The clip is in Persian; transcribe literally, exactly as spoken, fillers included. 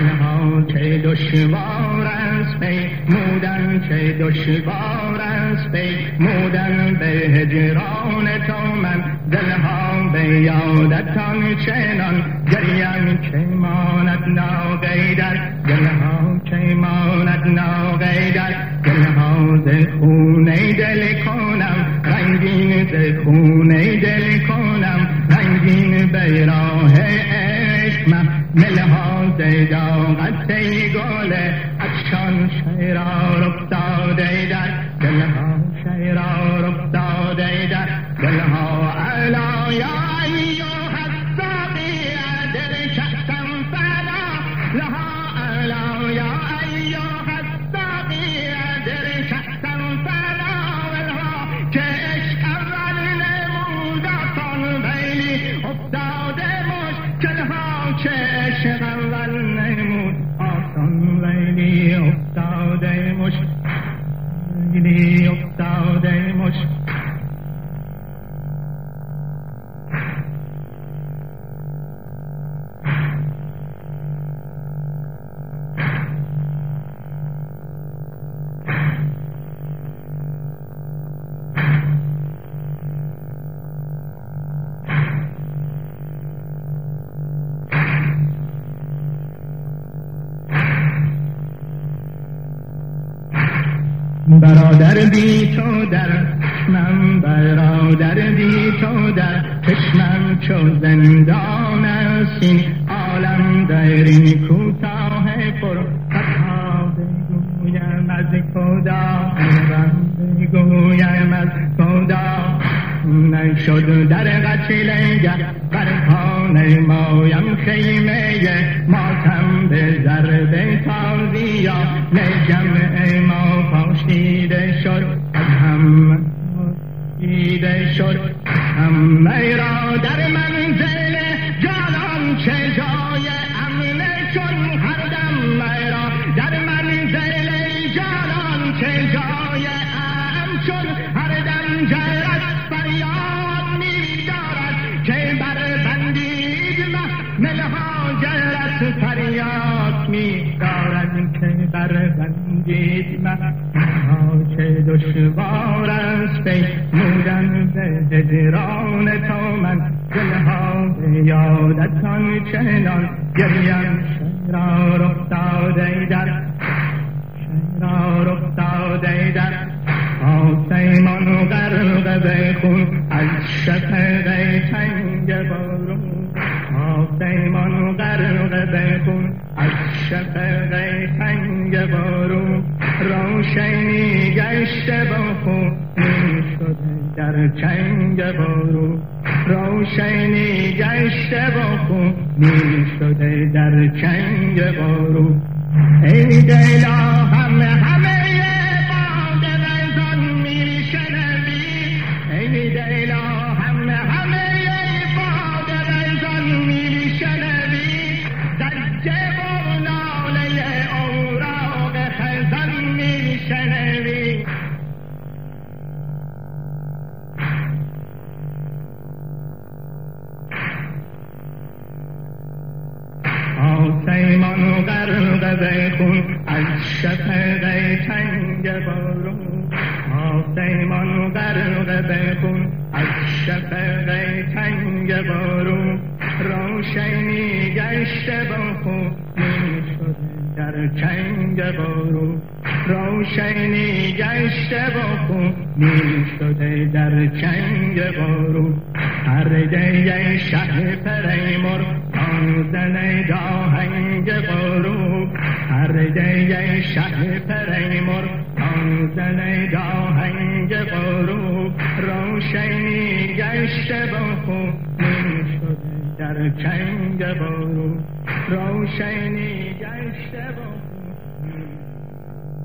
تنها چه دشوار است پیمودن، چه دشوار است پیمودن به هجران تو من دلها به یادتان چنان گریان که ماند ناقیدر، دلها که ماند ناقیدر، دلها دل خونه دل کنم رنگین، دل خونه دل کنم رنگین به راه عشق من ملها زیداغت ای گله اکشان شعرار افتاده در دلها، شعرار افتاده در دلها علا یا ایو حسابی دل شخصم فدا لها علا یا ایو حسابی دل شخصم فدا ولها که عشق اول نمودتان بیلی افتاده مش کلها که عشق اول نمود آسان لیلی افتاده مش لیلی افتاده مش. برادر بی تو در چشمم، برادر بی تو در چشمم چو زندان است این عالم، در این کوتاه پر خطا بگویم از خدا، بگویم از خدا نشد در قتلگه برپا نمایم خیمه ماتم به ضرب تازیا، نجمع ما پاشیده شد از هم پاشیده شد همه را در منزل جانان چه جای امنه، چون هر دم مرا در منزل جانان چه جای امن، چون هر دم جرد فریاد می دارد که بربندید من ها، چه دشوار است پیمودن به هجران تو من دلها به یادتان چنان گریم شعرار افتاده در، شعرار افتاده در آسمان و غرق به خون از شفق تنگ بارون، آسمان غرق به خون از شفق تنگ بارون، روشنی گشته با خون شده در چنگ بارون، روشنی گشته با خون شده در چنگ بارون. ای دلا همه همه آسمان غرق به خون از شفق تنگ بارون، آسمان غرق به خون از شفق تنگ بارون، روشنی گشته با خون شده در چنگ بارون، روشنی گشته با خون شده در چنگ بارون. پرده شه پریمر زنه داهنگ بارو، پرده شه پریمر زنه داهنگ بارو، روشنی گشته با خون شده در چنگ بارو، روشنی گشته با